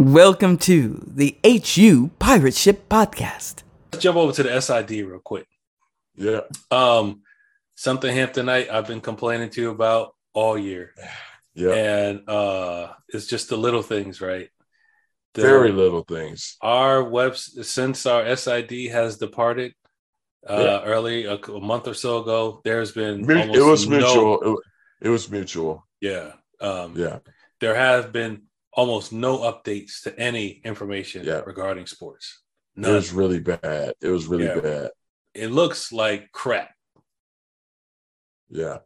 Welcome to the HU Pirate Ship Podcast. Let's jump over to the SID real quick. Yeah. Something Hamptonite I've been complaining to you about all year. Yeah. And it's just the little things, right? Very little things. Our website, since our SID has departed early a month or so ago, there's been it was mutual. Yeah. There have been almost no updates to any information regarding sports. None. It was really bad. It was really bad. It looks like crap. Yeah.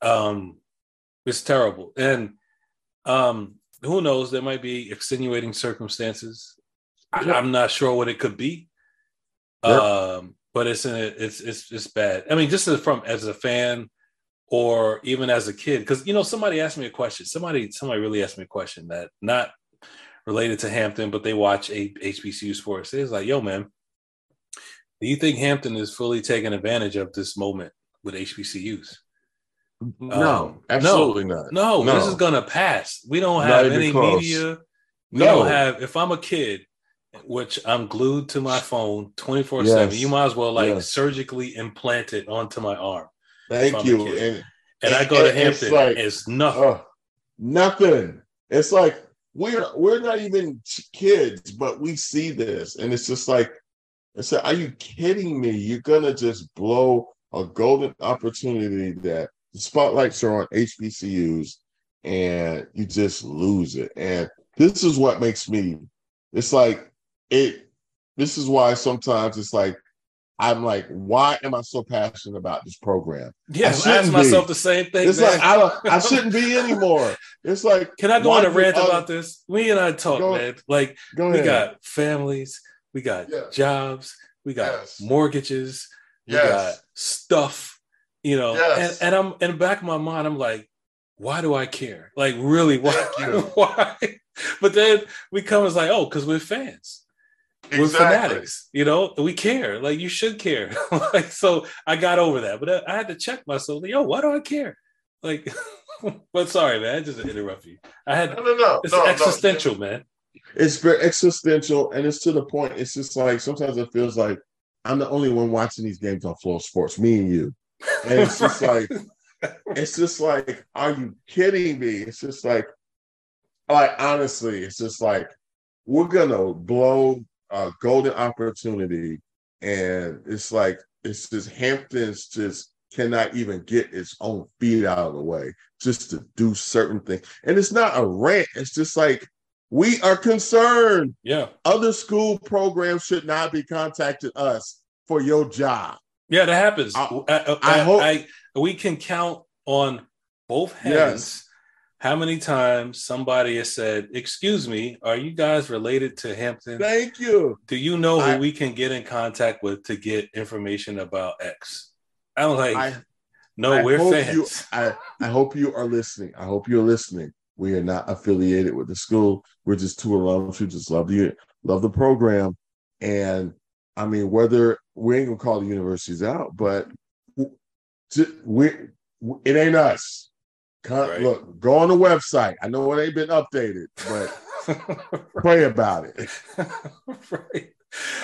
It's terrible. And who knows? There might be extenuating circumstances. I'm not sure what it could be. Yep. But it's bad. I mean, just as a fan or even as a kid, because somebody asked me a question. Somebody really asked me a question that not related to Hampton, but they watch HBCU sports. It was like, yo, man, do you think Hampton is fully taking advantage of this moment with HBCUs? No, absolutely not. No, this is gonna pass. We don't have any media. If I'm a kid, which I'm glued to my phone 24/7, you might as well surgically implant it onto my arm. Thank you. And I go to Hampton. It's nothing. Nothing. It's like we're not even kids, but we see this, and it's just like, it's like, are you kidding me? You're gonna just blow a golden opportunity that the spotlights are on HBCUs, and you just lose it. And this is what makes me. It's like it. This is why sometimes it's like, I'm like, why am I so passionate about this program? Yeah, I ask myself the same thing. It's like, I shouldn't be anymore. It's like, can I go on a rant about this? We and I talk, man. Like, we got families, we got jobs, we got mortgages, we got stuff, And I'm in the back of my mind, I'm like, why do I care? Like, really, why? Why? But then we come as like, because we're fans. We're fanatics, we care. Like, you should care. Like, so I got over that, but I had to check myself. Yo, why do I care? Like, but sorry, man, I just interrupt you. Existential, man. It's very existential, and it's to the point. It's just like sometimes it feels like I'm the only one watching these games on Flow Sports, me and you. And it's just are you kidding me? It's just like honestly, it's just like we're gonna blow a golden opportunity, and it's like it's just Hampton's just cannot even get its own feet out of the way just to do certain things. And it's not a rant, it's just like we are concerned. Yeah, other school programs should not be contacting us for your job. Yeah, that happens. I hope we can count on both hands how many times somebody has said, excuse me, are you guys related to Hampton? Thank you. Do you know who we can get in contact with to get information about X? I'm like, we're fans. I hope you are listening. I hope you're listening. We are not affiliated with the school. We're just two alums who just love the program. And I mean, whether we ain't going to call the universities out, but it ain't us. Right. Look, go on the website. I know it ain't been updated, but pray about it. Right.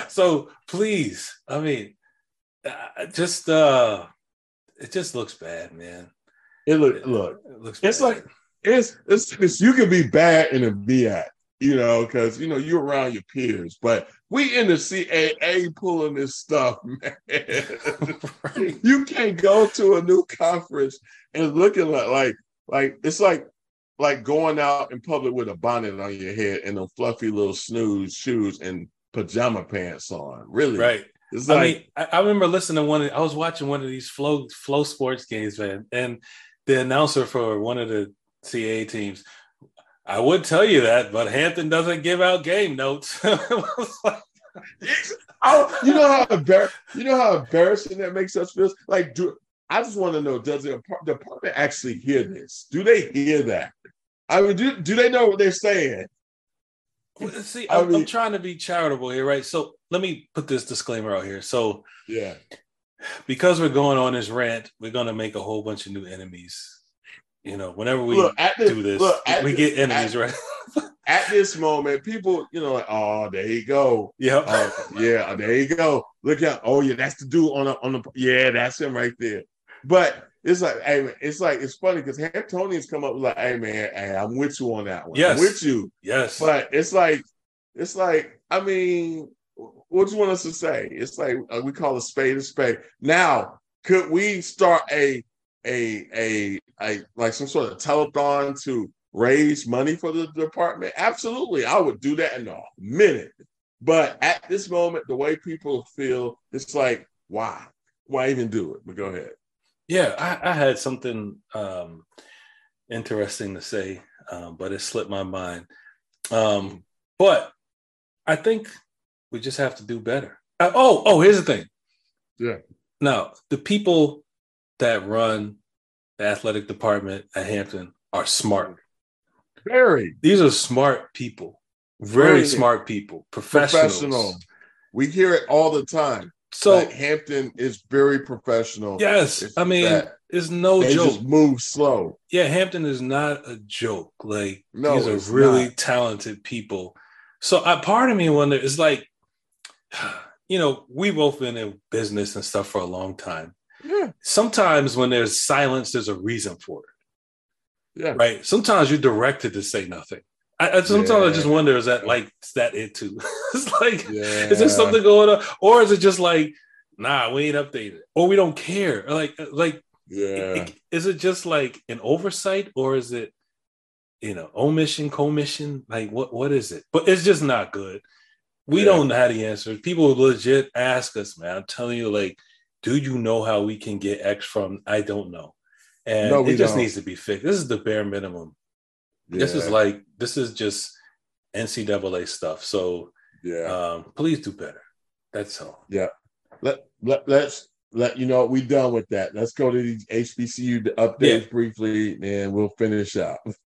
So please, I mean, it just looks bad, man. It looks bad. It's like it's you can be bad and then be at, because you're around your peers, but we in the CAA pulling this stuff, man. Right. You can't go to a new conference and looking like it's like going out in public with a bonnet on your head and a fluffy little snooze shoes and pajama pants on. Really, right? It's like, I remember listening to I was watching one of these flow sports games, man, and the announcer for one of the CAA teams. I would tell you that, but Hampton doesn't give out game notes. You know how embarrassing that makes us feel. Like, I just want to know, does the department actually hear this? Do they hear that? I mean, do they know what they're saying? See, I'm trying to be charitable here, right? So let me put this disclaimer out here. So because we're going on this rant, we're going to make a whole bunch of new enemies. Whenever we do this, we get enemies, right? at this moment, people, you know, like, oh, there you go. Yep. Yeah, there you go. Look out. Oh, yeah, that's the dude on the yeah, that's him right there. But it's like, hey, man, it's funny because Hamptonians come up like, hey, man, hey, I'm with you on that one. Yes. I'm with you. Yes. But it's like, I mean, what do you want us to say? It's like we call a spade a spade. Now, could we start a like some sort of telethon to raise money for the department? Absolutely. I would do that in a minute. But at this moment, the way people feel, it's like, why? Why even do it? But go ahead. Yeah, I had something interesting to say, but it slipped my mind. But I think we just have to do better. Here's the thing. Yeah. Now, the people that run the athletic department at Hampton are smart. Very. These are smart people. Very smart people. Professional. We hear it all the time. So like Hampton is very professional. Yes. It's it's no joke. They just move slow. Yeah, Hampton is not a joke. Like, no, these are really talented people. So part of me wonder, it's like, you know, we've both been in business and stuff for a long time. Yeah. Sometimes when there's silence, there's a reason for it. Yeah. Right. Sometimes you're directed to say nothing. I just wonder, is that it too? It's like, is there something going on? Or is it just like, nah, we ain't updated. Or we don't care. Or is it just like an oversight or is it, you know, omission, commission? Like what is it? But it's just not good. We don't know how to answer. People legit ask us, man, I'm telling you, like, do you know how we can get X from? I don't know. And it just needs to be fixed. This is the bare minimum. Yeah. This is just NCAA stuff. So please do better. That's all. Yeah. Let's you know, we done with that. Let's go to the HBCU updates briefly and we'll finish up.